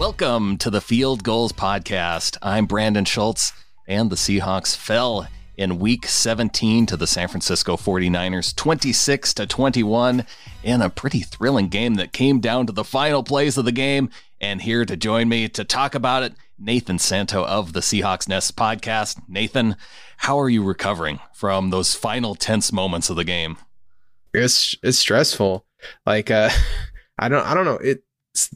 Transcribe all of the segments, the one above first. Welcome to the Field Gulls Podcast. I'm Brandon Schultz, and the Seahawks fell in Week 17 to the San Francisco 49ers, 26-21, in a pretty thrilling game that came down to the final plays of the game. And here to join me to talk about it, Nathan Santo of the Seahawks Nest Podcast. Nathan, how are you recovering from those final tense moments of the game? It's stressful. Like, I don't know.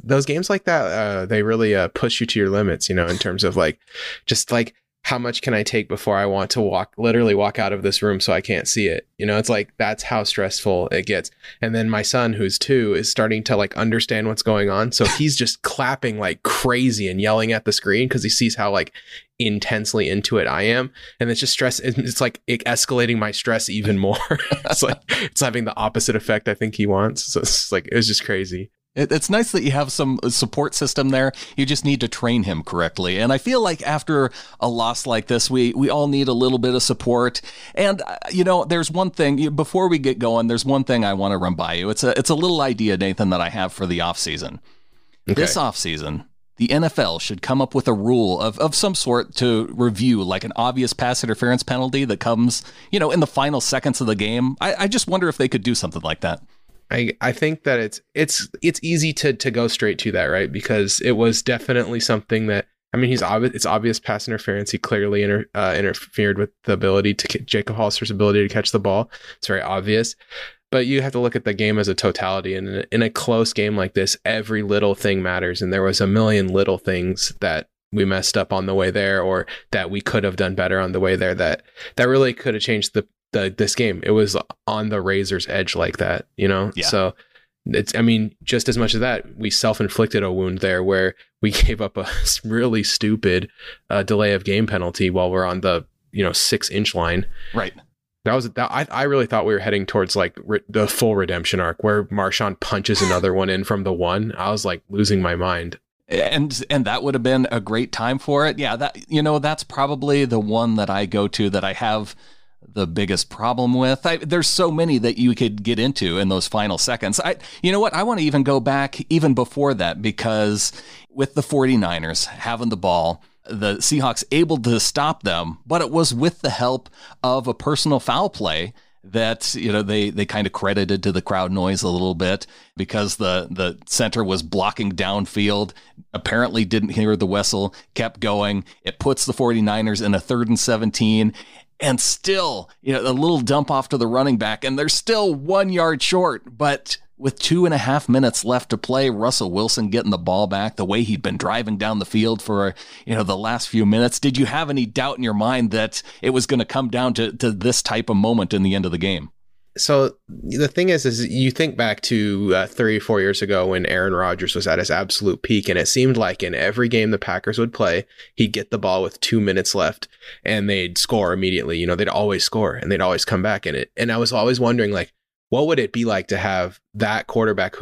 Those games like that, they really push you to your limits, you know, in terms of like, just like, how much can I take before I want to literally walk out of this room so I can't see it? You know, it's like, that's how stressful it gets. And then my son, who's 2, is starting to like understand what's going on. So he's just clapping like crazy and yelling at the screen because he sees how like intensely into it I am. And it's just stress. It's like escalating my stress even more. It's like, it's having the opposite effect I think he wants. So it's like, it was just crazy. It's nice that you have some support system there. You just need to train him correctly. And I feel like after a loss like this, we all need a little bit of support. And, you know, there's one thing before we get going. There's one thing I want to run by you. It's a little idea, Nathan, that I have for the offseason. Okay. This offseason, the NFL should come up with a rule of some sort to review like an obvious pass interference penalty that comes, you know, in the final seconds of the game. I just wonder if they could do something like that. I think that it's easy to go straight to that, right? Because it was definitely something that, I mean, it's obvious pass interference. He clearly interfered with the ability to Jacob Hollister's ability to catch the ball. It's very obvious, but you have to look at the game as a totality. And in a close game like this, every little thing matters. And there was a million little things that we messed up on the way there, or that we could have done better on the way there. That really could have changed this game. It was on the razor's edge like that, you know? Yeah. So it's, I mean, just as much as that, we self-inflicted a wound there where we gave up a really stupid delay of game penalty while we're on the, you know, 6-inch line. Right. I really thought we were heading towards like the full redemption arc where Marshawn punches another one in from the one. I was like losing my mind. And that would have been a great time for it. Yeah. That, you know, that's probably the one that I go to that I have the biggest problem with. There's so many that you could get into in those final seconds. You know what? I want to even go back even before that, because with the 49ers having the ball, the Seahawks able to stop them, but it was with the help of a personal foul play that, you know, they kind of credited to the crowd noise a little bit because the center was blocking downfield, apparently didn't hear the whistle, kept going. It puts the 49ers in a 3rd and 17. And still, you know, a little dump off to the running back, and they're still 1 yard short. But with 2.5 minutes left to play, Russell Wilson getting the ball back the way he'd been driving down the field for, you know, the last few minutes. Did you have any doubt in your mind that it was going to come down to this type of moment in the end of the game? So the thing is you think back to 3 or 4 years ago when Aaron Rodgers was at his absolute peak, and it seemed like in every game the Packers would play, he'd get the ball with 2 minutes left and they'd score immediately. You know, they'd always score and they'd always come back in it. And I was always wondering, like, what would it be like to have that quarterback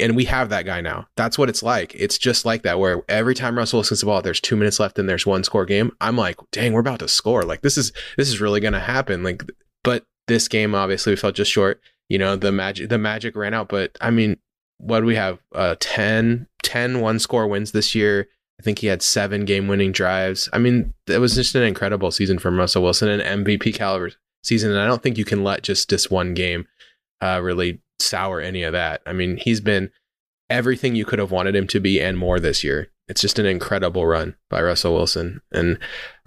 and we have that guy now. That's what it's like. It's just like that, where every time Russell Wilson's the ball, there's 2 minutes left and there's one score game. I'm like, dang, we're about to score. Like, this is really going to happen. Like, but this game, obviously, we fell just short. You know, the magic ran out. But, I mean, what do we have? 10 one-score wins this year. I think he had 7 game-winning drives. I mean, it was just an incredible season from Russell Wilson, an MVP caliber season. And I don't think you can let just this one game really sour any of that. I mean, he's been everything you could have wanted him to be and more this year. It's just an incredible run by Russell Wilson. And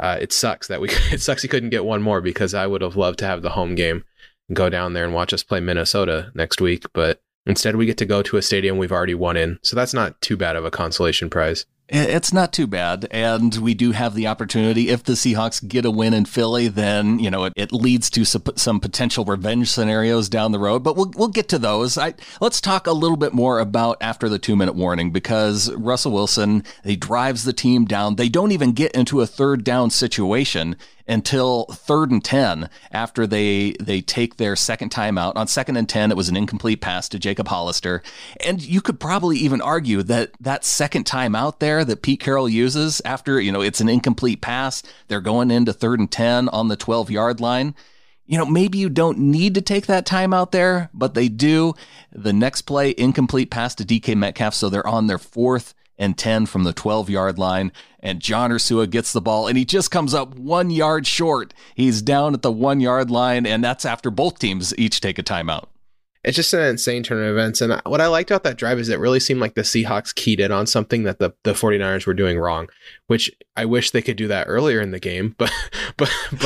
it sucks he couldn't get one more, because I would have loved to have the home game and go down there and watch us play Minnesota next week. But instead, we get to go to a stadium we've already won in. So that's not too bad of a consolation prize. It's not too bad, and we do have the opportunity. If the Seahawks get a win in Philly, then you know it leads to some potential revenge scenarios down the road. But we'll get to those. Let's talk a little bit more about after the 2-minute warning, because Russell Wilson, he drives the team down. They don't even get into a third down situation until 3rd and 10 after they take their second timeout. On 2nd and 10, it was an incomplete pass to Jacob Hollister. And you could probably even argue that second timeout there that Pete Carroll uses after, you know, it's an incomplete pass, they're going into 3rd and 10 on the 12-yard line. You know, maybe you don't need to take that timeout there, but they do. The next play, incomplete pass to DK Metcalf. So they're on their 4th and 10 from the 12-yard line, and John Ursua gets the ball, and he just comes up 1 yard short. He's down at the 1 yard line, and that's after both teams each take a timeout. It's just an insane turn of events, and what I liked about that drive is it really seemed like the Seahawks keyed in on something that the 49ers were doing wrong, which I wish they could do that earlier in the game, but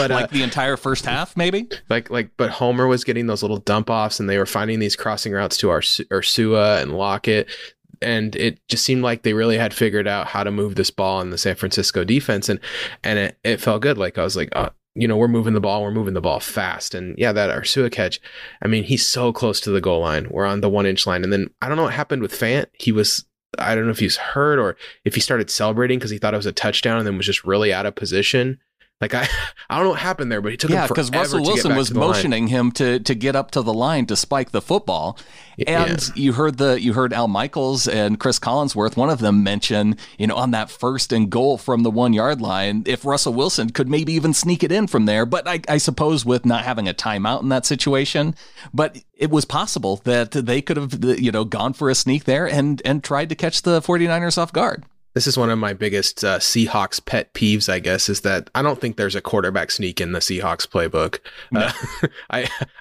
like the entire first half, maybe? But Homer was getting those little dump-offs, and they were finding these crossing routes to Ursua and Lockett. And it just seemed like they really had figured out how to move this ball in the San Francisco defense. And it felt good. Like I was like, you know, we're moving the ball fast. And yeah, that Ursua catch. I mean, he's so close to the goal line. We're on the 1-inch line. And then I don't know what happened with Fant. I don't know if he's hurt or if he started celebrating because he thought it was a touchdown and then was just really out of position. Like, I don't know what happened there, but he took him forever to get back to the line. Yeah, because Russell Wilson was motioning him to get up to the line to spike the football. And you heard Al Michaels and Chris Collinsworth, one of them, mention, you know, on that 1st and goal from the 1 yard line, if Russell Wilson could maybe even sneak it in from there. But I suppose with not having a timeout in that situation, but it was possible that they could have, you know, gone for a sneak there and tried to catch the 49ers off guard. This is one of my biggest Seahawks pet peeves, I guess, is that I don't think there's a quarterback sneak in the Seahawks playbook. No.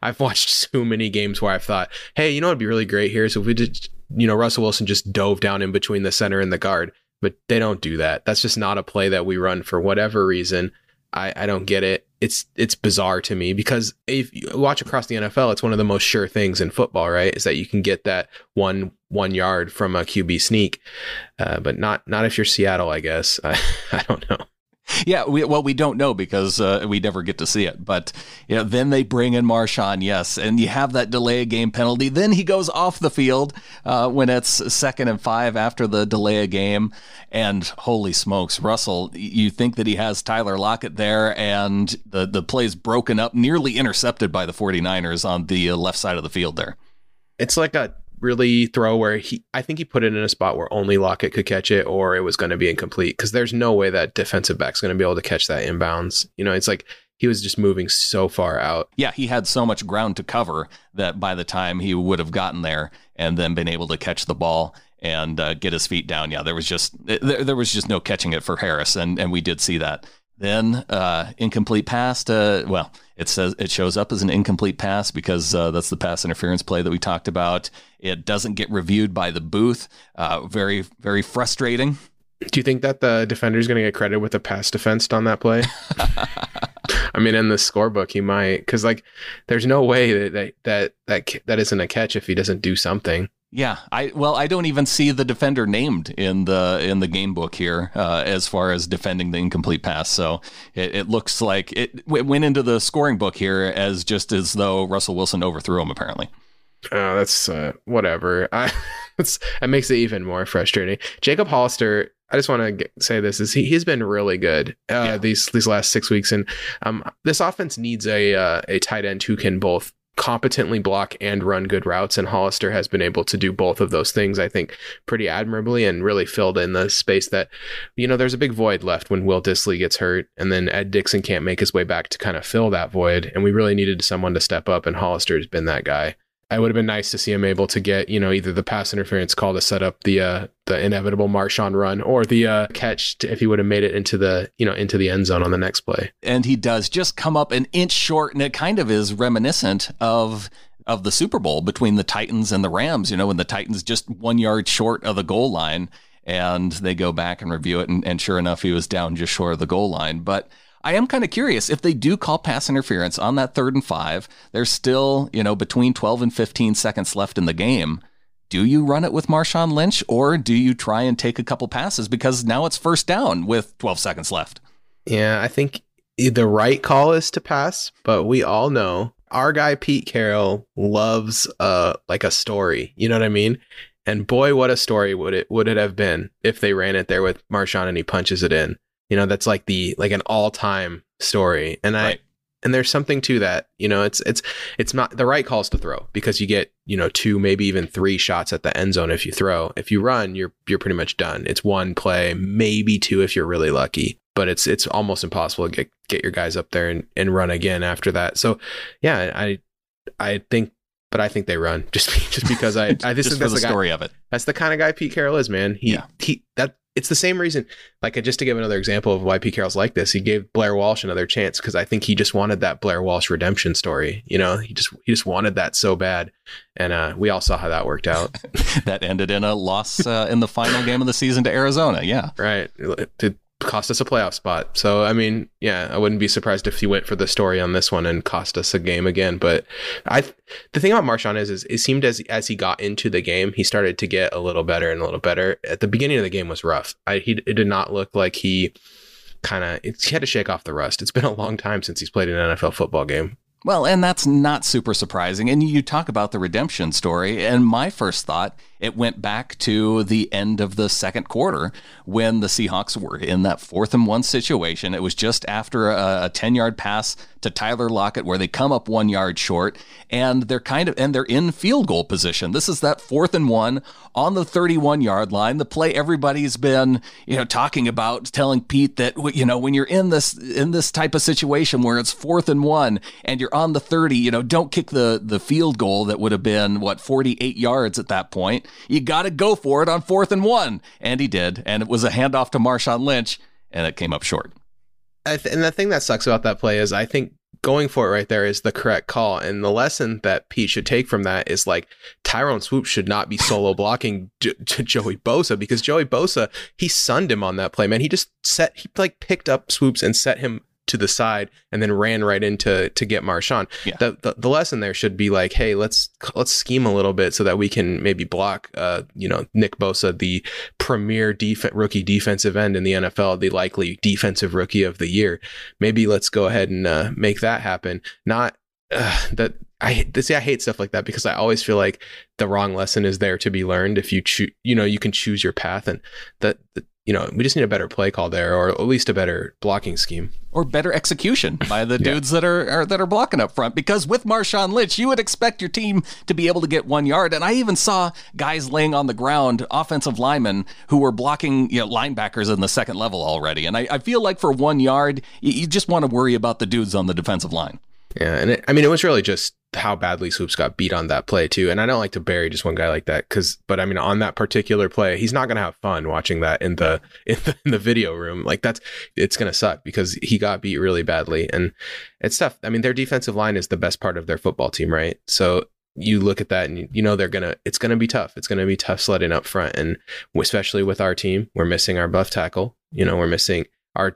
I've watched so many games where I've thought, hey, you know, it'd be really great here. So if we did, you know, Russell Wilson just dove down in between the center and the guard, but they don't do that. That's just not a play that we run for whatever reason. I don't get it. It's bizarre to me because if you watch across the NFL, it's one of the most sure things in football, right? Is that you can get that one yard from a QB sneak, but not if you're Seattle, I guess. I don't know. Yeah, we don't know because we never get to see it. But you know, then they bring in Marshawn, yes, and you have that delay of game penalty. Then he goes off the field when it's 2nd and 5 after the delay of game. And holy smokes, Russell, you think that he has Tyler Lockett there, and the play's broken up, nearly intercepted by the 49ers on the left side of the field there. It's like a really throw where I think he put it in a spot where only Lockett could catch it, or it was going to be incomplete because there's no way that defensive back's going to be able to catch that inbounds. You know, it's like he was just moving so far out. Yeah, he had so much ground to cover that by the time he would have gotten there and then been able to catch the ball and get his feet down. Yeah, there was just no catching it for Harris, and we did see that. Then incomplete pass to, well, it says it shows up as an incomplete pass because that's the pass interference play that we talked about. It doesn't get reviewed by the booth. Very, very frustrating. Do you think that the defender is going to get credit with a pass defense on that play? I mean, in the scorebook, he might, because like there's no way that isn't a catch if he doesn't do something. Yeah, I don't even see the defender named in the game book here as far as defending the incomplete pass. So it looks like it went into the scoring book here as just as though Russell Wilson overthrew him, apparently. Oh, that's whatever. It makes it even more frustrating. Jacob Hollister, I just want to say this, is he's been really good these last 6 weeks. And this offense needs a tight end who can both competently block and run good routes, and Hollister has been able to do both of those things, I think, pretty admirably, and really filled in the space that, you know, there's a big void left when Will Dissly gets hurt, and then Ed Dixon can't make his way back to kind of fill that void, and we really needed someone to step up, and Hollister has been that guy. It would have been nice to see him able to get, you know, either the pass interference call to set up the inevitable Marshawn run or the catch if he would have made it into the end zone on the next play. And he does just come up an inch short, and it kind of is reminiscent of the Super Bowl between the Titans and the Rams, you know, when the Titans just 1 yard short of the goal line, and they go back and review it. And sure enough, he was down just short of the goal line. But I am kind of curious if they do call pass interference on that 3rd and 5, there's still, you know, between 12 and 15 seconds left in the game. do you run it with Marshawn Lynch, or do you try and take a couple passes? Because now it's first down with 12 seconds left. Yeah, I think the right call is to pass, but we all know our guy Pete Carroll loves like a story. You know what I mean? And boy, what a story would it have been if they ran it there with Marshawn and he punches it in. You know, that's like an all-time story. And right. And there's something to that. You know, it's not the right calls to throw, because you get, you know, two, maybe even three shots at the end zone if you throw. If you run, you're pretty much done. It's one play, maybe two if you're really lucky. But it's almost impossible to get your guys up there and run again after that. So yeah, I think they run just because I just think that's the story of it. That's the kind of guy Pete Carroll is, man. It's the same reason, like, just to give another example of why Pete Carroll's like this, he gave Blair Walsh another chance because I think he just wanted that Blair Walsh redemption story. You know, he just wanted that so bad. And we all saw how that worked out. That ended in a loss in the final game of the season to Arizona. Yeah, right. It cost us a playoff spot. So, I mean, yeah, I wouldn't be surprised if he went for the story on this one and cost us a game again. But the thing about Marshawn is it seemed as he got into the game, he started to get a little better and a little better. At the beginning of the game was rough. It did not look like he had to shake off the rust. It's been a long time since he's played an NFL football game. Well, and that's not super surprising. And you talk about the redemption story, and my first thought, it went back to the end of the second quarter when the Seahawks were in that 4th-and-1 situation. It was just after a 10-yard pass to Tyler Lockett where they come up 1 yard short, and they're in field goal position. This is that 4th-and-1 on the 31-yard line. The play everybody's been, you know, talking about, telling Pete that, you know, when you're in this type of situation where it's 4th-and-1 and you're on the 30, you know, don't kick the field goal that would have been 48 yards at that point. You got to go for it on 4th-and-1. And he did. And it was a handoff to Marshawn Lynch, and it came up short. And the thing that sucks about that play is I think going for it right there is the correct call. And the lesson that Pete should take from that is, like, Tyrone Swoop should not be solo blocking to Joey Bosa, because Joey Bosa, he sunned him on that play, man. He picked up Swoops and set him to the side and then ran right to get Marshawn. Yeah. The lesson there should be like, hey, let's scheme a little bit so that we can maybe block, you know, Nick Bosa, the premier rookie defensive end in the NFL, the likely defensive rookie of the year. Maybe let's go ahead and make that happen. I hate stuff like that because I always feel like the wrong lesson is there to be learned if you choose. You know, you can choose your path, and you know, we just need a better play call there, or at least a better blocking scheme. Or better execution by the dudes that are blocking up front. Because with Marshawn Lynch, you would expect your team to be able to get 1 yard. And I even saw guys laying on the ground, offensive linemen, who were blocking, you know, linebackers in the second level already. And I feel like for 1 yard, you just want to worry about the dudes on the defensive line. Yeah, and it was really just how badly Swoops got beat on that play too. And I don't like to bury just one guy like that, but I mean, on that particular play, he's not going to have fun watching that in the video room. Like, it's going to suck because he got beat really badly, and it's tough. I mean, their defensive line is the best part of their football team, right? So you look at that and you know it's going to be tough. It's going to be tough sledding up front, and especially with our team, we're missing our left tackle. You know, we're missing our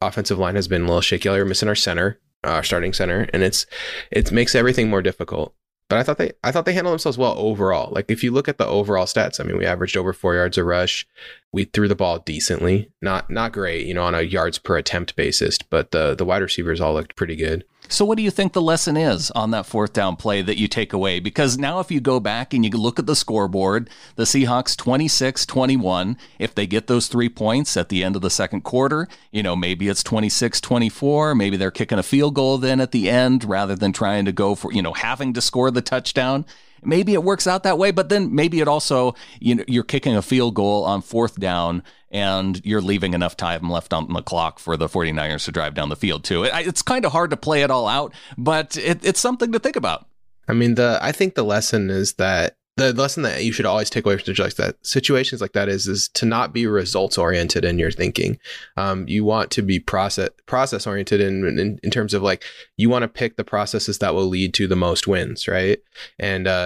offensive line has been a little shaky. We're missing our center. Our starting center, and it makes everything more difficult. But I thought they handled themselves well overall. Like, if you look at the overall stats, I mean, we averaged over 4 yards a rush. We threw the ball decently, not great, you know, on a yards per attempt basis. But the wide receivers all looked pretty good. So what do you think the lesson is on that 4th down play that you take away? Because now if you go back and you look at the scoreboard, the Seahawks 26-21, if they get those 3 points at the end of the second quarter, you know, maybe it's 26-24, maybe they're kicking a field goal then at the end rather than trying to go for, you know, having to score the touchdown. Maybe it works out that way, but then maybe it also, you know, you're kicking a field goal on 4th down and you're leaving enough time left on the clock for the 49ers to drive down the field too. It's kind of hard to play it all out, but it's something to think about. I mean, I think the lesson is that the lesson that you should always take away from situations like that is to not be results oriented in your thinking. You want to be process oriented in terms of, like, you want to pick the processes that will lead to the most wins, right? And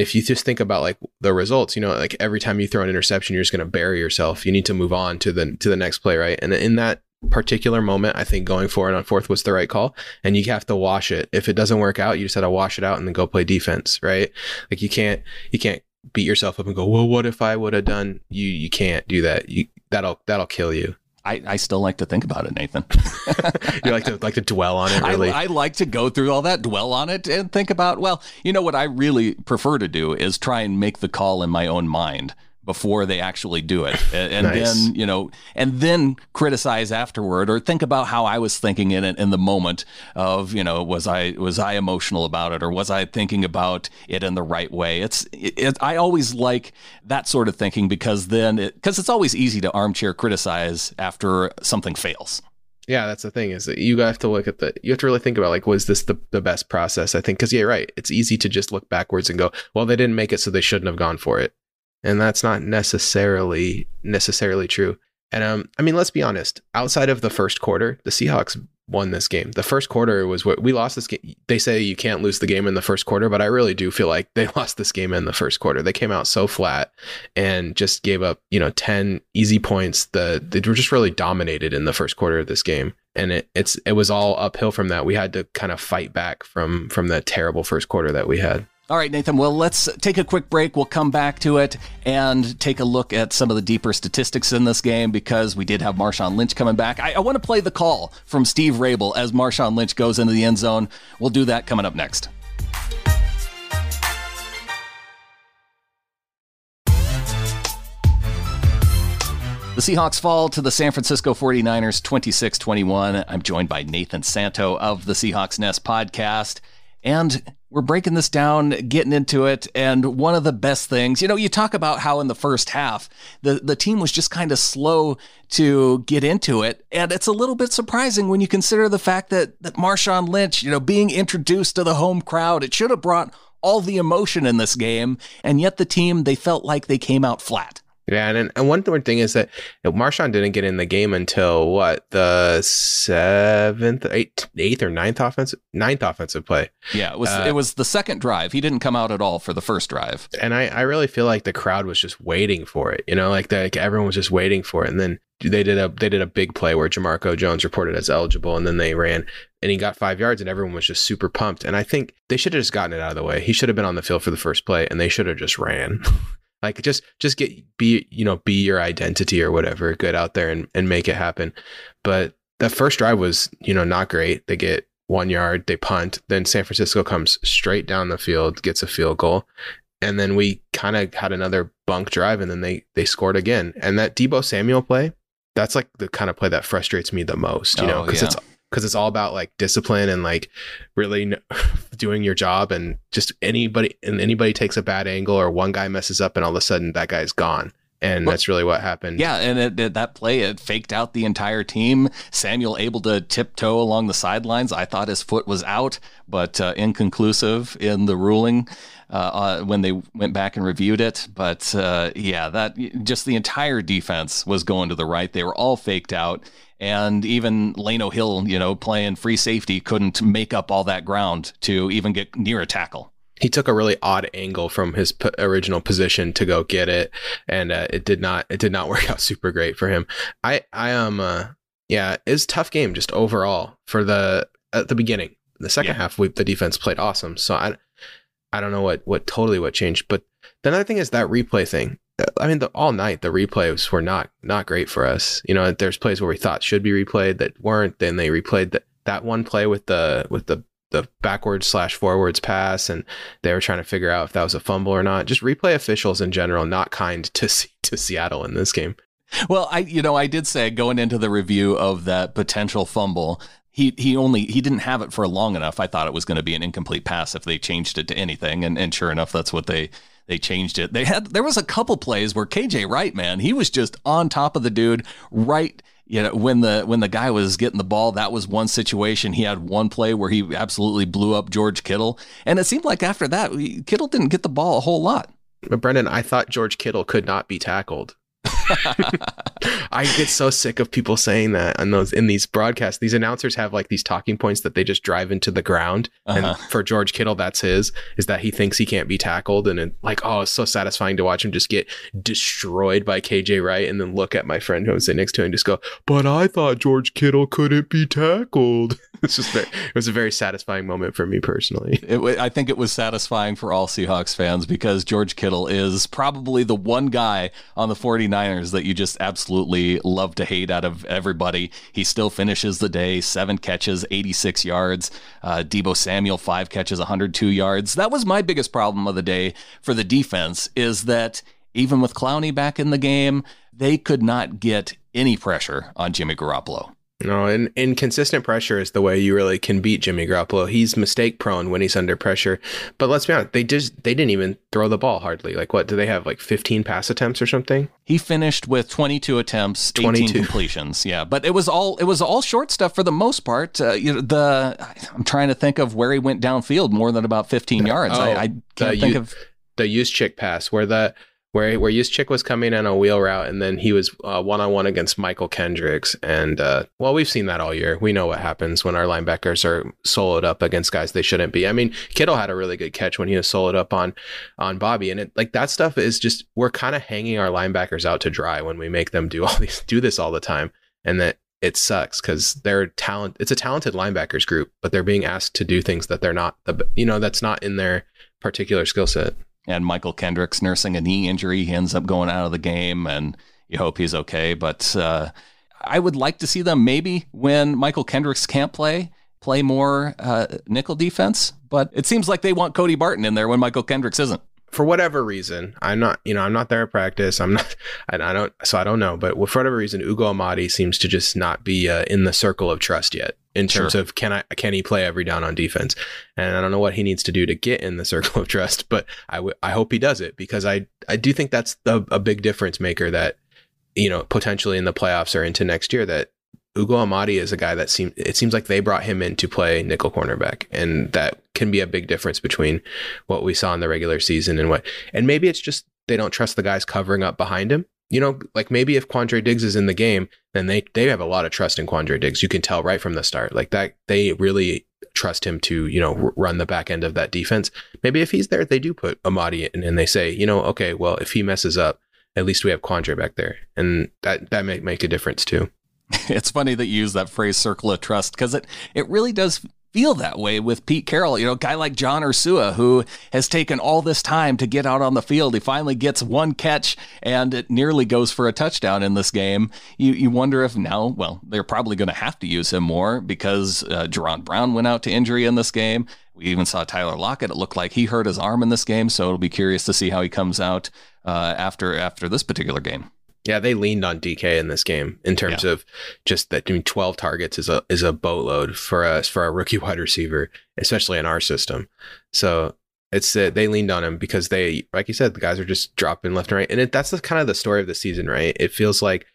if you just think about, like, the results, you know, like every time you throw an interception, you're just going to bury yourself. You need to move on to the next play, right? And in that particular moment, I think going for it on 4th was the right call, and you have to wash it. If it doesn't work out, you just have to wash it out and then go play defense, right? Like, you can't beat yourself up and go, well, what if I would have done? You can't do that. That'll kill you. I still like to think about it, Nathan. You like to dwell on it, really? I like to go through all that, dwell on it, and think about, well, you know what I really prefer to do is try and make the call in my own mind before they actually do it. And nice. Then, you know, and then criticize afterward, or think about how I was thinking in the moment of, you know, was I emotional about it, or was I thinking about it in the right way? I always like that sort of thinking, because then it's always easy to armchair criticize after something fails. Yeah, that's the thing, is that you have to look at you have to really think about, like, was this the best process? I think, because, yeah, right. It's easy to just look backwards and go, well, they didn't make it, so they shouldn't have gone for it. And that's not necessarily true. And I mean, let's be honest. Outside of the first quarter, the Seahawks won this game. The first quarter was what we lost this game. They say you can't lose the game in the first quarter, but I really do feel like they lost this game in the first quarter. They came out so flat and just gave up, you know, 10 easy points. They were just really dominated in the first quarter of this game. And it was all uphill from that. We had to kind of fight back from that terrible first quarter that we had. All right, Nathan, well, let's take a quick break. We'll come back to it and take a look at some of the deeper statistics in this game, because we did have Marshawn Lynch coming back. I want to play the call from Steve Raible as Marshawn Lynch goes into the end zone. We'll do that coming up next. The Seahawks fall to the San Francisco 49ers 26-21. I'm joined by Nathan Santo of the Seahawks Nest podcast. And we're breaking this down, getting into it. And one of the best things, you know, you talk about how in the first half, the team was just kind of slow to get into it. And it's a little bit surprising when you consider the fact that Marshawn Lynch, you know, being introduced to the home crowd, it should have brought all the emotion in this game. And yet the team, they felt like they came out flat. Yeah, and one thing is that, you know, Marshawn didn't get in the game until the ninth offensive play. Yeah, it was the second drive. He didn't come out at all for the first drive. And I really feel like the crowd was just waiting for it. You know, like everyone was just waiting for it. And then they did a big play where Jamarco Jones reported as eligible, and then they ran and he got 5 yards, and everyone was just super pumped. And I think they should have just gotten it out of the way. He should have been on the field for the first play, and they should have just ran. Like, just be your identity or whatever. Get out there and make it happen. But that first drive was, you know, not great. They get 1 yard, they punt. Then San Francisco comes straight down the field, gets a field goal. And then we kind of had another bunk drive, and then they scored again. And that Deebo Samuel play, that's like the kind of play that frustrates me the most, you know, because yeah. It's all about, like, discipline and, like, really doing your job, and just anybody takes a bad angle, or one guy messes up, and all of a sudden that guy's gone. And that's really what happened. Yeah, and that play, it faked out the entire team. Samuel able to tiptoe along the sidelines. I thought his foot was out, but inconclusive in the ruling when they went back and reviewed it. But yeah, that just the entire defense was going to the right. They were all faked out. And even Lano Hill, you know, playing free safety, couldn't make up all that ground to even get near a tackle. He took a really odd angle from his original position to go get it, and it did not work out super great for him. It's a tough game just overall for at the beginning. The second half, the defense played awesome. So I don't know what changed. But the other thing is that replay thing. I mean, all night the replays were not great for us. You know, there's plays where we thought should be replayed that weren't. Then they replayed that one play with the backwards / forwards pass, and they were trying to figure out if that was a fumble or not. Just replay officials in general, not kind to Seattle in this game. Well, I did say going into the review of that potential fumble, he didn't have it for long enough. I thought it was going to be an incomplete pass if they changed it to anything, and sure enough, that's what they changed it. There was a couple plays where KJ Wright, man, he was just on top of the dude right. You know, when the guy was getting the ball, that was one situation. He had one play where he absolutely blew up George Kittle. And it seemed like after that, Kittle didn't get the ball a whole lot. But Brendan, I thought George Kittle could not be tackled. I get so sick of people saying that on those, in these broadcasts. These announcers have like these talking points that they just drive into the ground. Uh-huh. And for George Kittle, that's his, is that he thinks he can't be tackled. And it, like, oh, it's so satisfying to watch him just get destroyed by KJ Wright and then look at my friend who I'm sitting next to and just go, but I thought George Kittle couldn't be tackled. It's just very, it was a very satisfying moment for me personally. I think it was satisfying for all Seahawks fans because George Kittle is probably the one guy on the 49ers that you just absolutely love to hate out of everybody. He still finishes the day, 7 catches, 86 yards. Deebo Samuel, 5 catches, 102 yards. That was my biggest problem of the day for the defense, is that even with Clowney back in the game, they could not get any pressure on Jimmy Garoppolo. No, and inconsistent pressure is the way you really can beat Jimmy Garoppolo. He's mistake prone when he's under pressure. But let's be honest, they didn't even throw the ball hardly. Like, what do they have, like 15 pass attempts or something? He finished with 22 attempts, 18 completions. Yeah, but it was all short stuff for the most part. I'm trying to think of where he went downfield more than about 15 yards. I can't think of the Juszczyk pass where Juszczyk was coming on a wheel route, and then he was one-on-one against Michael Kendricks. And, well, we've seen that all year. We know what happens when our linebackers are soloed up against guys they shouldn't be. I mean, Kittle had a really good catch when he was soloed up on Bobby. And that stuff is just, we're kind of hanging our linebackers out to dry when we make them do this all the time. And that it sucks because they're talent. It's a talented linebackers group, but they're being asked to do things that they're not, that's not in their particular skill set. And Michael Kendricks nursing a knee injury. He ends up going out of the game, and you hope he's okay. But I would like to see them, maybe when Michael Kendricks can't play more nickel defense. But it seems like they want Cody Barton in there when Michael Kendricks isn't. For whatever reason, I'm not there at practice. I don't know. But for whatever reason, Ugo Amadi seems to just not be in the circle of trust yet. In terms sure. of can he play every down on defense? And I don't know what he needs to do to get in the circle of trust, but I hope he does it, because I do think that's a big difference maker that, potentially in the playoffs or into next year, that Ugo Amadi is a guy that it seems like they brought him in to play nickel cornerback. And that can be a big difference between what we saw in the regular season and maybe it's just they don't trust the guys covering up behind him. Like maybe if Quandre Diggs is in the game, then they have a lot of trust in Quandre Diggs. You can tell right from the start, like that they really trust him to, run the back end of that defense. Maybe if he's there, they do put Amadi in and they say, okay, well, if he messes up, at least we have Quandre back there. And that may make a difference too. It's funny that you use that phrase, circle of trust, because it really does feel that way with Pete Carroll. A guy like John Ursua, who has taken all this time to get out on the field. He finally gets one catch, and it nearly goes for a touchdown in this game. You wonder if now, well, they're probably going to have to use him more because Jerron Brown went out to injury in this game. We even saw Tyler Lockett. It looked like he hurt his arm in this game, so it'll be curious to see how he comes out after this particular game. Yeah, they leaned on DK in this game in terms of just that. 12 targets is a boatload for us, for a rookie wide receiver, especially in our system. So it's they leaned on him because they, like you said, the guys are just dropping left and right. And that's kind of the story of the season, right? It feels like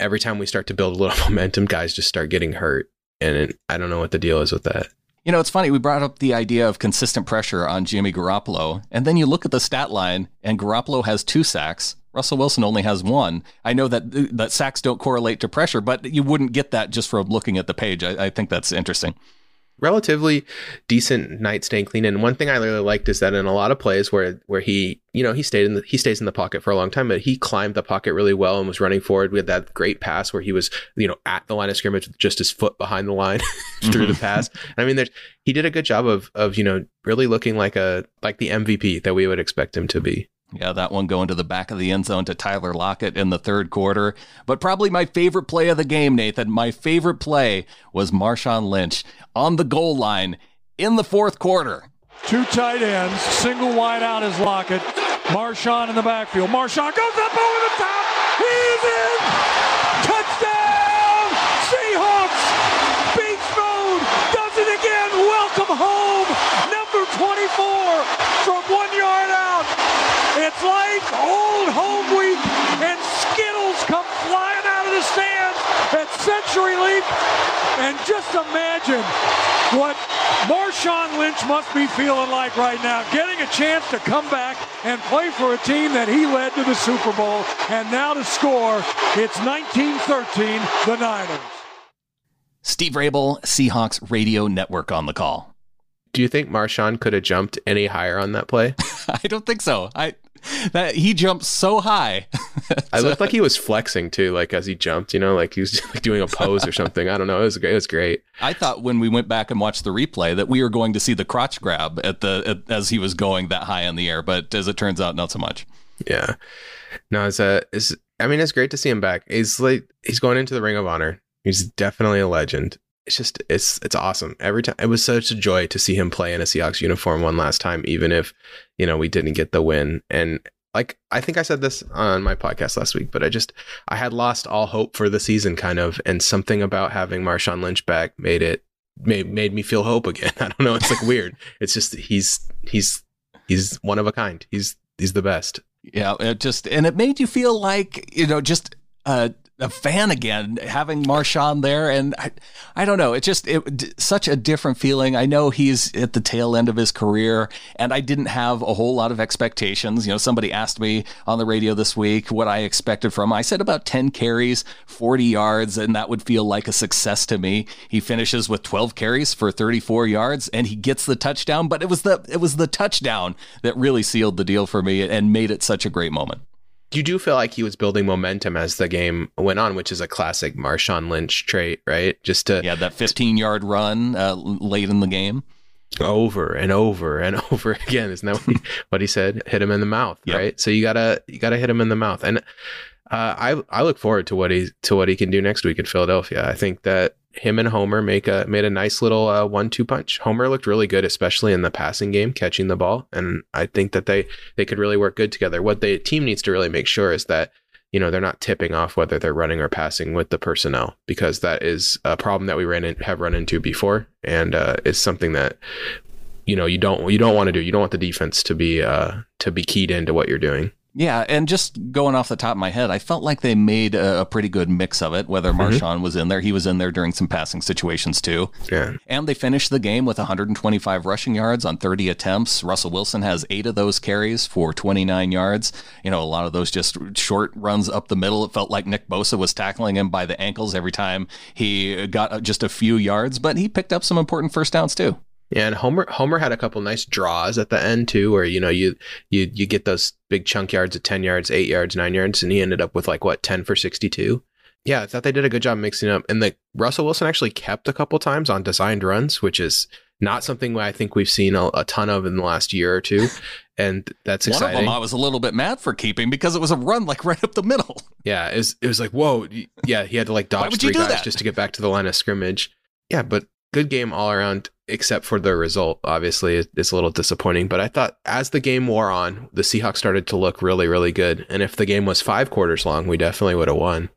every time we start to build a little momentum, guys just start getting hurt. And I don't know what the deal is with that. It's funny. We brought up the idea of consistent pressure on Jimmy Garoppolo. And then you look at the stat line and Garoppolo has 2 sacks. Russell Wilson only has 1. I know that sacks don't correlate to pressure, but you wouldn't get that just from looking at the page. I think that's interesting. Relatively decent night staying clean. And one thing I really liked is that in a lot of plays where he, he stays in the pocket for a long time, but he climbed the pocket really well and was running forward. We had that great pass where he was, at the line of scrimmage with just his foot behind the line through the pass. And I mean, he did a good job of really looking like the MVP that we would expect him to be. Yeah, that one going to the back of the end zone to Tyler Lockett in the third quarter. But probably my favorite play of the game, Nathan, my favorite play was Marshawn Lynch on the goal line in the fourth quarter. 2 tight ends, single wide out is Lockett. Marshawn in the backfield. Marshawn goes up over the top. He's in. Touchdown! Seahawks! Beach mode does it again. Welcome home. Number 24 from 1 yard out. It's like old home week, and Skittles come flying out of the stands at CenturyLink. And just imagine what Marshawn Lynch must be feeling like right now, getting a chance to come back and play for a team that he led to the Super Bowl. And now to score, it's 19-13, the Niners. Steve Raible, Seahawks Radio Network on the call. Do you think Marshawn could have jumped any higher on that play? I don't think so. He jumped so high. I looked like he was flexing too, like as he jumped, you know, like he was just, like, doing a pose or something. I don't know. It was great. I thought when we went back and watched the replay that we were going to see the crotch grab as he was going that high in the air, but as it turns out, not so much. Yeah. No, it's great to see him back. He's going into the Ring of Honor. He's definitely a legend. It's awesome. Every time, it was such a joy to see him play in a Seahawks uniform one last time, even if, you know, we didn't get the win. And like, I think I said this on my podcast last week, but I had lost all hope for the season kind of, and something about having Marshawn Lynch back made me feel hope again. I don't know. It's like weird. It's just, he's one of a kind. He's the best. Yeah. It made you feel like, you know, just, a fan again, having Marshawn there. And I don't know. It's just such a different feeling. I know he's at the tail end of his career, and I didn't have a whole lot of expectations. You know, somebody asked me on the radio this week what I expected from him. I said about 10 carries, 40 yards, and that would feel like a success to me. He finishes with 12 carries for 34 yards, and he gets the touchdown. But it was the touchdown that really sealed the deal for me and made it such a great moment. You do feel like he was building momentum as the game went on, which is a classic Marshawn Lynch trait, right? Yeah, that 15-yard run late in the game. Over and over and over again. Isn't that what he said? Hit him in the mouth, yep. Right? So you gotta hit him in the mouth. And I look forward to what he can do next week in Philadelphia. I think that him and Homer made a nice little 1-2 punch. Homer looked really good, especially in the passing game, catching the ball. And I think that they could really work good together. What the team needs to really make sure is that, you know, they're not tipping off whether they're running or passing with the personnel, because that is a problem that we have run into before. And it's something that, you know, you don't want to do. You don't want the defense to be keyed into what you're doing. Yeah, and just going off the top of my head, I felt like they made a pretty good mix of it, whether Marshawn was in there. He was in there during some passing situations, too. Yeah. And they finished the game with 125 rushing yards on 30 attempts. Russell Wilson has 8 of those carries for 29 yards. You know, a lot of those just short runs up the middle. It felt like Nick Bosa was tackling him by the ankles every time he got just a few yards, but he picked up some important first downs, too. Yeah, and Homer had a couple nice draws at the end too, where, you know, you get those big chunk yards at 10 yards, 8 yards, 9 yards, and he ended up with 10 for 62. Yeah, I thought they did a good job mixing up, and Russell Wilson actually kept a couple times on designed runs, which is not something I think we've seen a ton of in the last year or two, and that's exciting. One of them I was a little bit mad for keeping because it was a run right up the middle. Yeah, it was like, whoa, yeah, he had to dodge 3 guys just to get back to the line of scrimmage. Yeah, but good game all around. Except for the result, obviously, it's a little disappointing. But I thought as the game wore on, the Seahawks started to look really, really good. And if the game was 5 quarters long, we definitely would have won.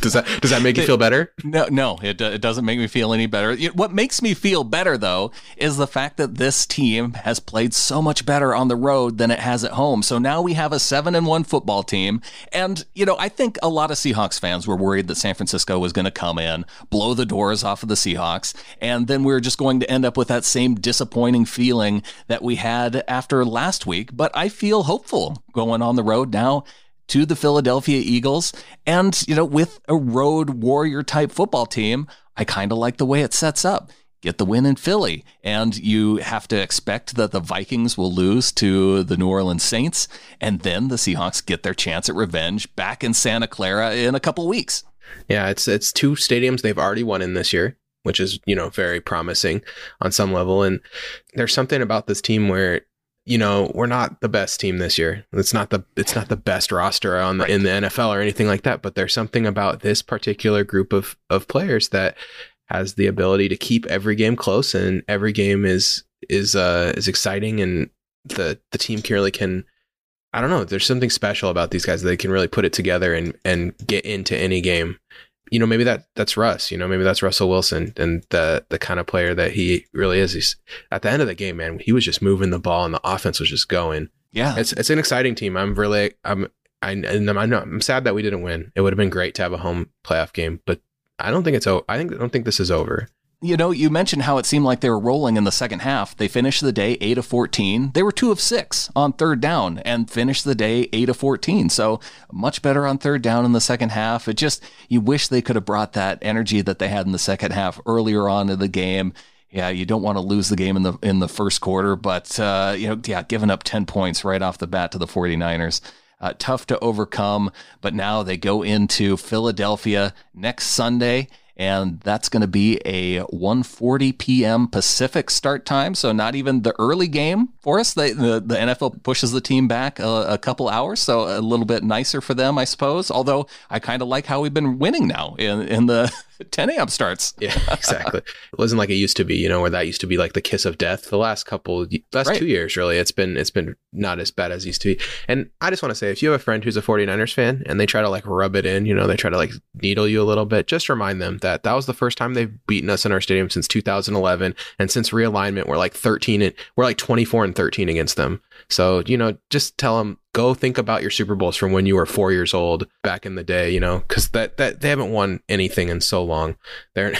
Does that make you feel better? No, it doesn't make me feel any better. What makes me feel better, though, is the fact that this team has played so much better on the road than it has at home. So now we have a 7-1 football team. And, you know, I think a lot of Seahawks fans were worried that San Francisco was going to come in, blow the doors off of the Seahawks, and then we were just going to end up with that same disappointing feeling that we had after last week. But I feel hopeful going on the road now to the Philadelphia Eagles, and, you know, with a road warrior type football team, I kind of like the way it sets up. Get the win in Philly, and you have to expect that the Vikings will lose to the New Orleans Saints, and then the Seahawks get their chance at revenge back in Santa Clara in a couple weeks. Yeah, it's 2 stadiums they've already won in this year, which is, you know, very promising on some level. And there's something about this team where, you know, we're not the best team this year. It's not the best roster in the NFL or anything like that. But there's something about this particular group of players that has the ability to keep every game close, and every game is exciting. And the team really can. I don't know. There's something special about these guys. They can really put it together and get into any game. You know, maybe that's Russ. You know, maybe that's Russell Wilson and the kind of player that he really is. He's at the end of the game, man. He was just moving the ball, and the offense was just going. Yeah, it's an exciting team. I'm sad that we didn't win. It would have been great to have a home playoff game, but I don't think this is over. You know, you mentioned how it seemed like they were rolling in the second half. They finished the day 8 of 14. They were 2 of 6 on third down and finished the day 8 of 14. So much better on third down in the second half. It just, you wish they could have brought that energy that they had in the second half earlier on in the game. Yeah, you don't want to lose the game in the first quarter, but giving up 10 points right off the bat to the 49ers. Tough to overcome, but now they go into Philadelphia next Sunday, and that's going to be a 1:40 p.m. Pacific start time, so not even the early game for us. The NFL pushes the team back a couple hours, so a little bit nicer for them, I suppose, although I kind of like how we've been winning now in the 10 a.m. starts. Yeah, exactly. It wasn't like it used to be, you know, where that used to be like the kiss of death. The last right. 2 years, really, it's been not as bad as it used to be. And I just want to say, if you have a friend who's a 49ers fan and they try to like rub it in, you know, they try to like needle you a little bit, just remind them that was the first time they've beaten us in our stadium since 2011. And since realignment, we're like 24-13 against them. So, you know, just tell them, go think about your Super Bowls from when you were 4 years old back in the day, you know, because that they haven't won anything in so long. Let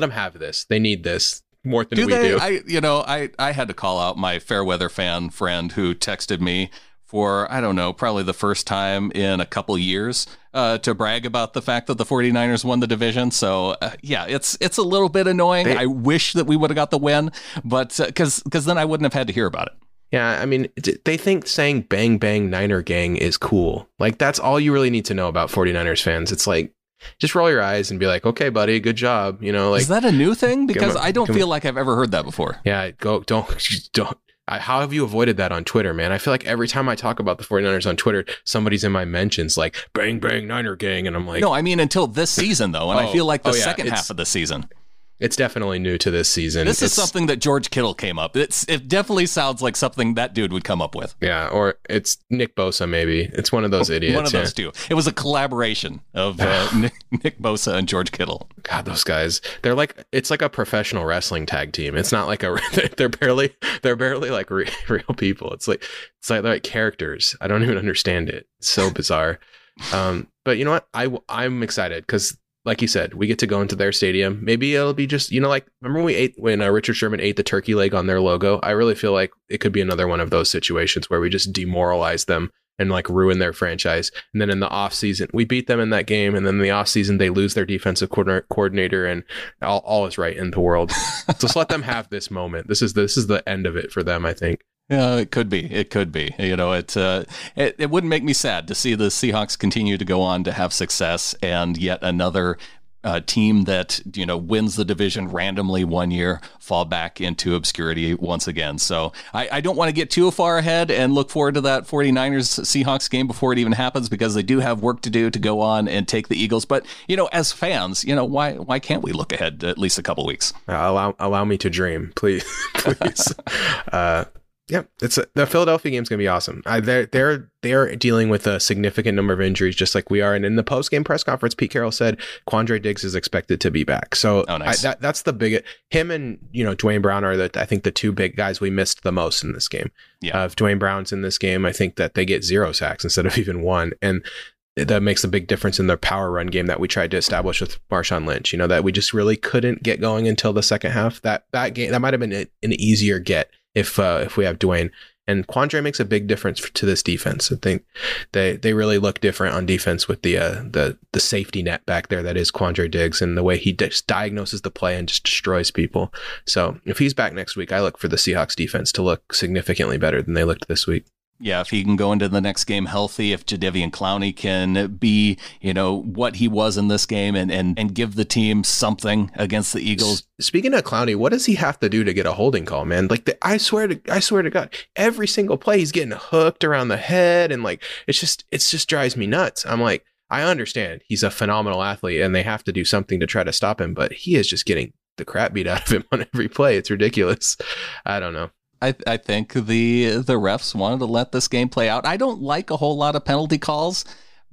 them have this. They need this more than do. I had to call out my Fairweather fan friend who texted me for, I don't know, probably the first time in a couple years to brag about the fact that the 49ers won the division. So, it's a little bit annoying. I wish that we would have got the win, but because then I wouldn't have had to hear about it. Yeah, I mean, they think saying bang, bang, Niner gang is cool. Like, that's all you really need to know about 49ers fans. It's like, just roll your eyes and be like, okay, buddy, good job. You know, like, is that a new thing? Because I don't feel like I've ever heard that before. Yeah, don't. How have you avoided that on Twitter, man? I feel like every time I talk about the 49ers on Twitter, somebody's in my mentions like, bang, bang, Niner gang. And I'm like, no, I mean, until this season, though. And I feel like the second half of the season. It's definitely new to this season. This is something that George Kittle came up. It definitely sounds like something that dude would come up with. Yeah, or it's Nick Bosa, maybe. It's one of those idiots. One of those two. It was a collaboration of Nick Bosa and George Kittle. God, those guys. They're like, it's like a professional wrestling tag team. It's not like they're barely like real people. It's like they're like characters. I don't even understand it. It's so bizarre. But you know what? I'm excited because, like you said, we get to go into their stadium. Maybe it'll be just, you know, like, remember when Richard Sherman ate the turkey leg on their logo? I really feel like it could be another one of those situations where we just demoralize them and like ruin their franchise. And then in the offseason, we beat them in that game. And then in the offseason, they lose their defensive coordinator and all is right in the world. So just let them have this moment. This is the end of it for them, I think. Yeah, it could be. It could be. You know, it wouldn't make me sad to see the Seahawks continue to go on to have success and yet another team that, you know, wins the division randomly one year, fall back into obscurity once again. So I don't want to get too far ahead and look forward to that 49ers Seahawks game before it even happens, because they do have work to do to go on and take the Eagles. But, you know, as fans, you know, why can't we look ahead at least a couple weeks? Allow me to dream, please. Please. Yeah, the Philadelphia game's going to be awesome. They're dealing with a significant number of injuries, just like we are. And in the post-game press conference, Pete Carroll said Quandre Diggs is expected to be back. So nice. That's the biggest. Him and, you know, Dwayne Brown are, I think, the two big guys we missed the most in this game. Yeah. If Dwayne Brown's in this game, I think that they get 0 sacks instead of even one. And that makes a big difference in their power run game that we tried to establish with Marshawn Lynch, you know, that we just really couldn't get going until the second half. That game, that might have been an easier get if we have Dwayne. And Quandre makes a big difference to this defense. I think they really look different on defense with the safety net back there that is Quandre Diggs, and the way he just diagnoses the play and just destroys people. So if he's back next week, I look for the Seahawks defense to look significantly better than they looked this week. Yeah, if he can go into the next game healthy, if Jadeveon Clowney can be, you know, what he was in this game and give the team something against the Eagles. Speaking of Clowney, what does he have to do to get a holding call, man? Like, I swear to God, every single play he's getting hooked around the head, and like it's just drives me nuts. I'm like, I understand he's a phenomenal athlete and they have to do something to try to stop him, but he is just getting the crap beat out of him on every play. It's ridiculous. I don't know. I think the refs wanted to let this game play out. I don't like a whole lot of penalty calls,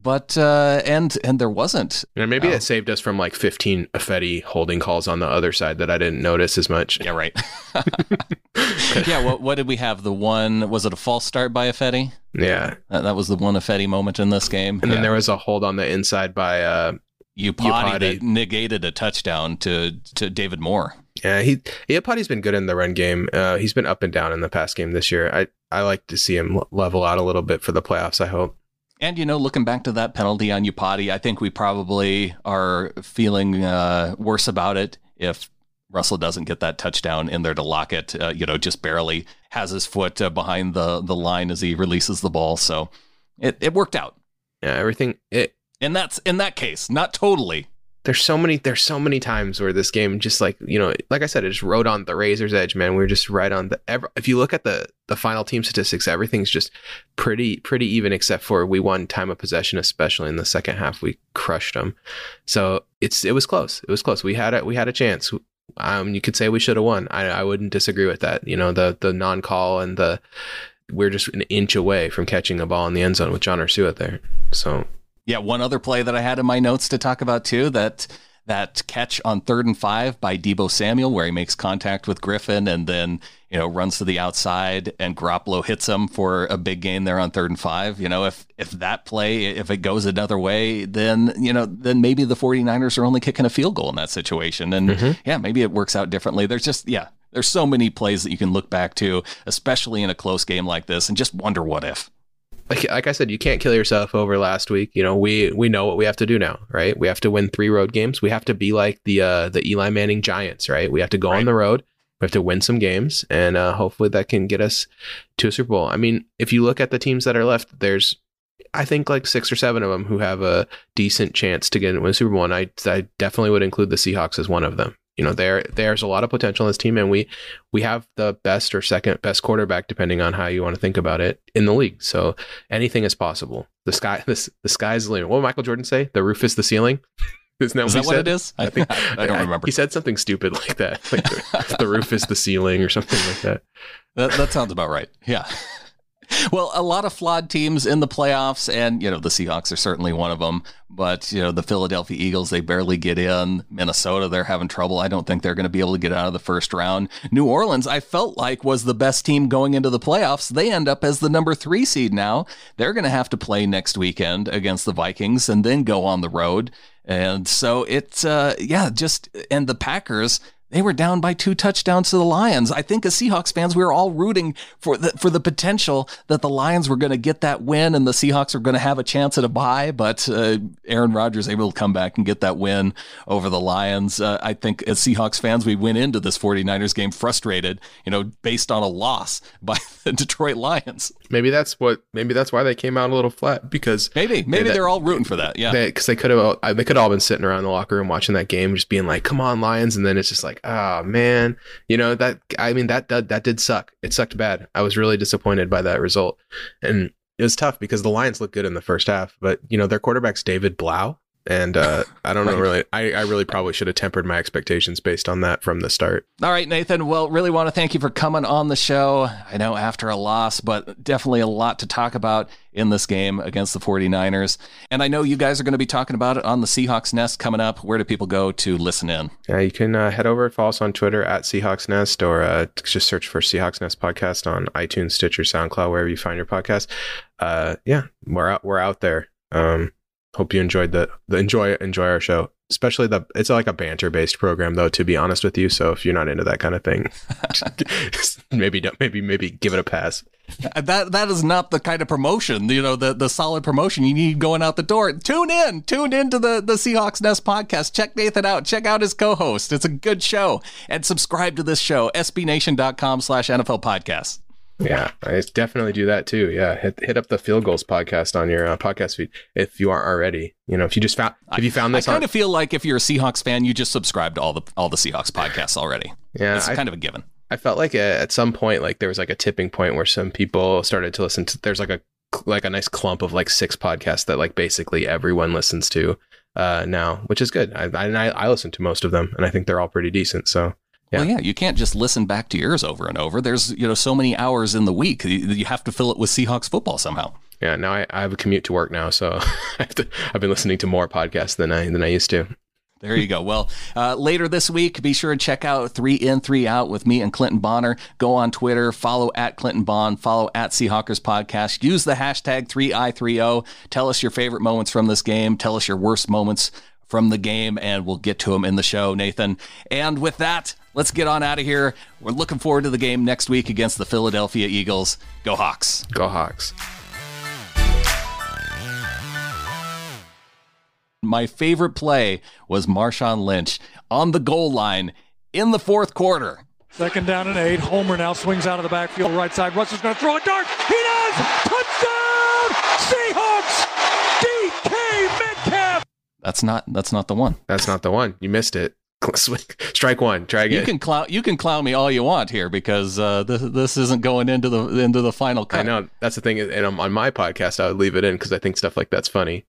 but and there wasn't. And maybe that saved us from like 15 Effetti holding calls on the other side that I didn't notice as much. Yeah, right. Yeah, what did we have? The one, was it a false start by Effetti? Yeah. That was the one Effetti moment in this game. And then there was a hold on the inside by Uupati that negated a touchdown to David Moore. Yeah, Iupati's been good in the run game. He's been up and down in the pass game this year. I like to see him level out a little bit for the playoffs, I hope. And, you know, looking back to that penalty on Iupati, I think we probably are feeling worse about it if Russell doesn't get that touchdown in there to Lockett, you know, just barely has his foot behind the line as he releases the ball. So it worked out. Yeah, everything. And that's in that case, not totally. There's so many times where this game just like I said, it just rode on the razor's edge, man. We're just right on if you look at the final team statistics, everything's just pretty even, except for we won time of possession, especially in the second half. We crushed them. So it was close. It was close. We had a chance. You could say we should have won. I wouldn't disagree with that. You know, the non-call and we're just an inch away from catching a ball in the end zone with John Ursua there. So, yeah, one other play that I had in my notes to talk about too, that catch on 3rd and 5 by Deebo Samuel, where he makes contact with Griffin and then, you know, runs to the outside and Garoppolo hits him for a big gain there on 3rd and 5. You know, if that play, if it goes another way, then, you know, then maybe the 49ers are only kicking a field goal in that situation. And yeah, maybe it works out differently. There's so many plays that you can look back to, especially in a close game like this, and just wonder what if. Like I said, you can't kill yourself over last week. You know, we know what we have to do now, right? We have to win 3 road games. We have to be like the Eli Manning Giants, right? We have to go on the road. We have to win some games, and hopefully that can get us to a Super Bowl. I mean, if you look at the teams that are left, there's, I think, like 6 or 7 of them who have a decent chance to get win a Super Bowl, and I definitely would include the Seahawks as one of them. You know, there's a lot of potential in this team, and we have the best or second best quarterback, depending on how you want to think about it, in the league. So anything is possible. The sky's the limit. What did Michael Jordan say? The roof is the ceiling. Isn't that what it is? I don't remember. He said something stupid like that. Like the roof is the ceiling or something like that. That sounds about right. Yeah. Well, a lot of flawed teams in the playoffs, and, you know, the Seahawks are certainly one of them. But, you know, the Philadelphia Eagles, they barely get in. Minnesota, they're having trouble. I don't think they're going to be able to get out of the first round. New Orleans, I felt like, was the best team going into the playoffs. They end up as the number 3 seed now. They're going to have to play next weekend against the Vikings and then go on the road. And so it's, and the Packers, they were down by 2 touchdowns to the Lions. I think as Seahawks fans, we were all rooting for the potential that the Lions were going to get that win and the Seahawks were going to have a chance at a bye. But Aaron Rodgers able to come back and get that win over the Lions. I think as Seahawks fans, we went into this 49ers game frustrated, you know, based on a loss by the Detroit Lions. Maybe that's why they came out a little flat, because they're all rooting for that. Yeah, because they could all been sitting around the locker room watching that game, just being like, "Come on, Lions!" And then it's just like, oh man, you know, that did suck. It sucked bad. I was really disappointed by that result. And it was tough because the Lions looked good in the first half, but, you know, their quarterback's David Blau. And I don't know, really, I really probably should have tempered my expectations based on that from the start. All right, Nathan. Well, really want to thank you for coming on the show. I know after a loss, but definitely a lot to talk about in this game against the 49ers. And I know you guys are going to be talking about it on the Seahawks Nest coming up. Where do people go to listen in? Yeah, you can head over and follow us on Twitter at Seahawks Nest, or just search for Seahawks Nest Podcast on iTunes, Stitcher, SoundCloud, wherever you find your podcast. Yeah, we're out there. Hope you enjoyed enjoy our show, especially it's like a banter based program, though, to be honest with you. So if you're not into that kind of thing, maybe give it a pass. That is not the kind of promotion, you know, the solid promotion you need going out the door. Tune in to the Seahawks Nest Podcast. Check Nathan out. Check out his co-host. It's a good show. And subscribe to this show, sbnation.com/NFL podcast. Yeah, I definitely do that too. Yeah, hit up the Field Gulls Podcast on your podcast feed if you aren't already. You know, if you found this, I kind of feel like if you're a Seahawks fan, you just subscribe to all the Seahawks podcasts already. Yeah, it's kind of a given. I felt like at some point, like there was like a tipping point where some people started to listen to. There's like a nice clump of like 6 podcasts that like basically everyone listens to now, which is good. I listen to most of them, and I think they're all pretty decent. So. Yeah. Well, yeah, you can't just listen back to yours over and over. There's, you know, so many hours in the week. You have to fill it with Seahawks football somehow. Yeah, now I have a commute to work now, so I've been listening to more podcasts than I used to. There you go. Well, later this week, be sure to check out 3 In, 3 Out with me and Clinton Bonner. Go on Twitter, follow at Clinton Bond, follow at Seahawkers Podcast. Use the hashtag 3i30. Tell us your favorite moments from this game. Tell us your worst moments from the game, and we'll get to them in the show, Nathan. And with that, Let's get on out of here. We're looking forward to the game next week against the Philadelphia Eagles. Go Hawks. Go Hawks. My favorite play was Marshawn Lynch on the goal line in the fourth quarter. Second down and 8. Homer now swings out of the backfield right side. Russell's going to throw a dart. He does! Touchdown! Seahawks! DK Metcalf! That's not the one. That's not the one. You missed it. Strike one. Try again. You can clown me all you want here because this isn't going into the final cut. I know. That's the thing. And on my podcast, I would leave it in because I think stuff like that's funny.